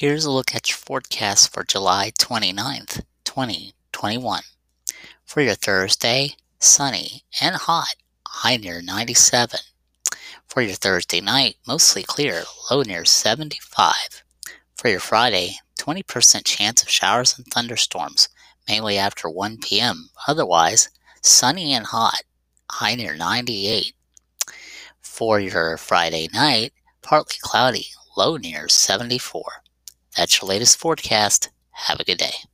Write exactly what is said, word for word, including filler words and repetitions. Here's a look at your forecast for July twenty-ninth, twenty twenty-one. For your Thursday, sunny and hot, high near ninety-seven. For your Thursday night, mostly clear, low near seventy-five. For your Friday, twenty percent chance of showers and thunderstorms, mainly after one p m Otherwise, sunny and hot, high near ninety-eight. For your Friday night, partly cloudy, low near seventy-four. That's your latest forecast. Have a good day.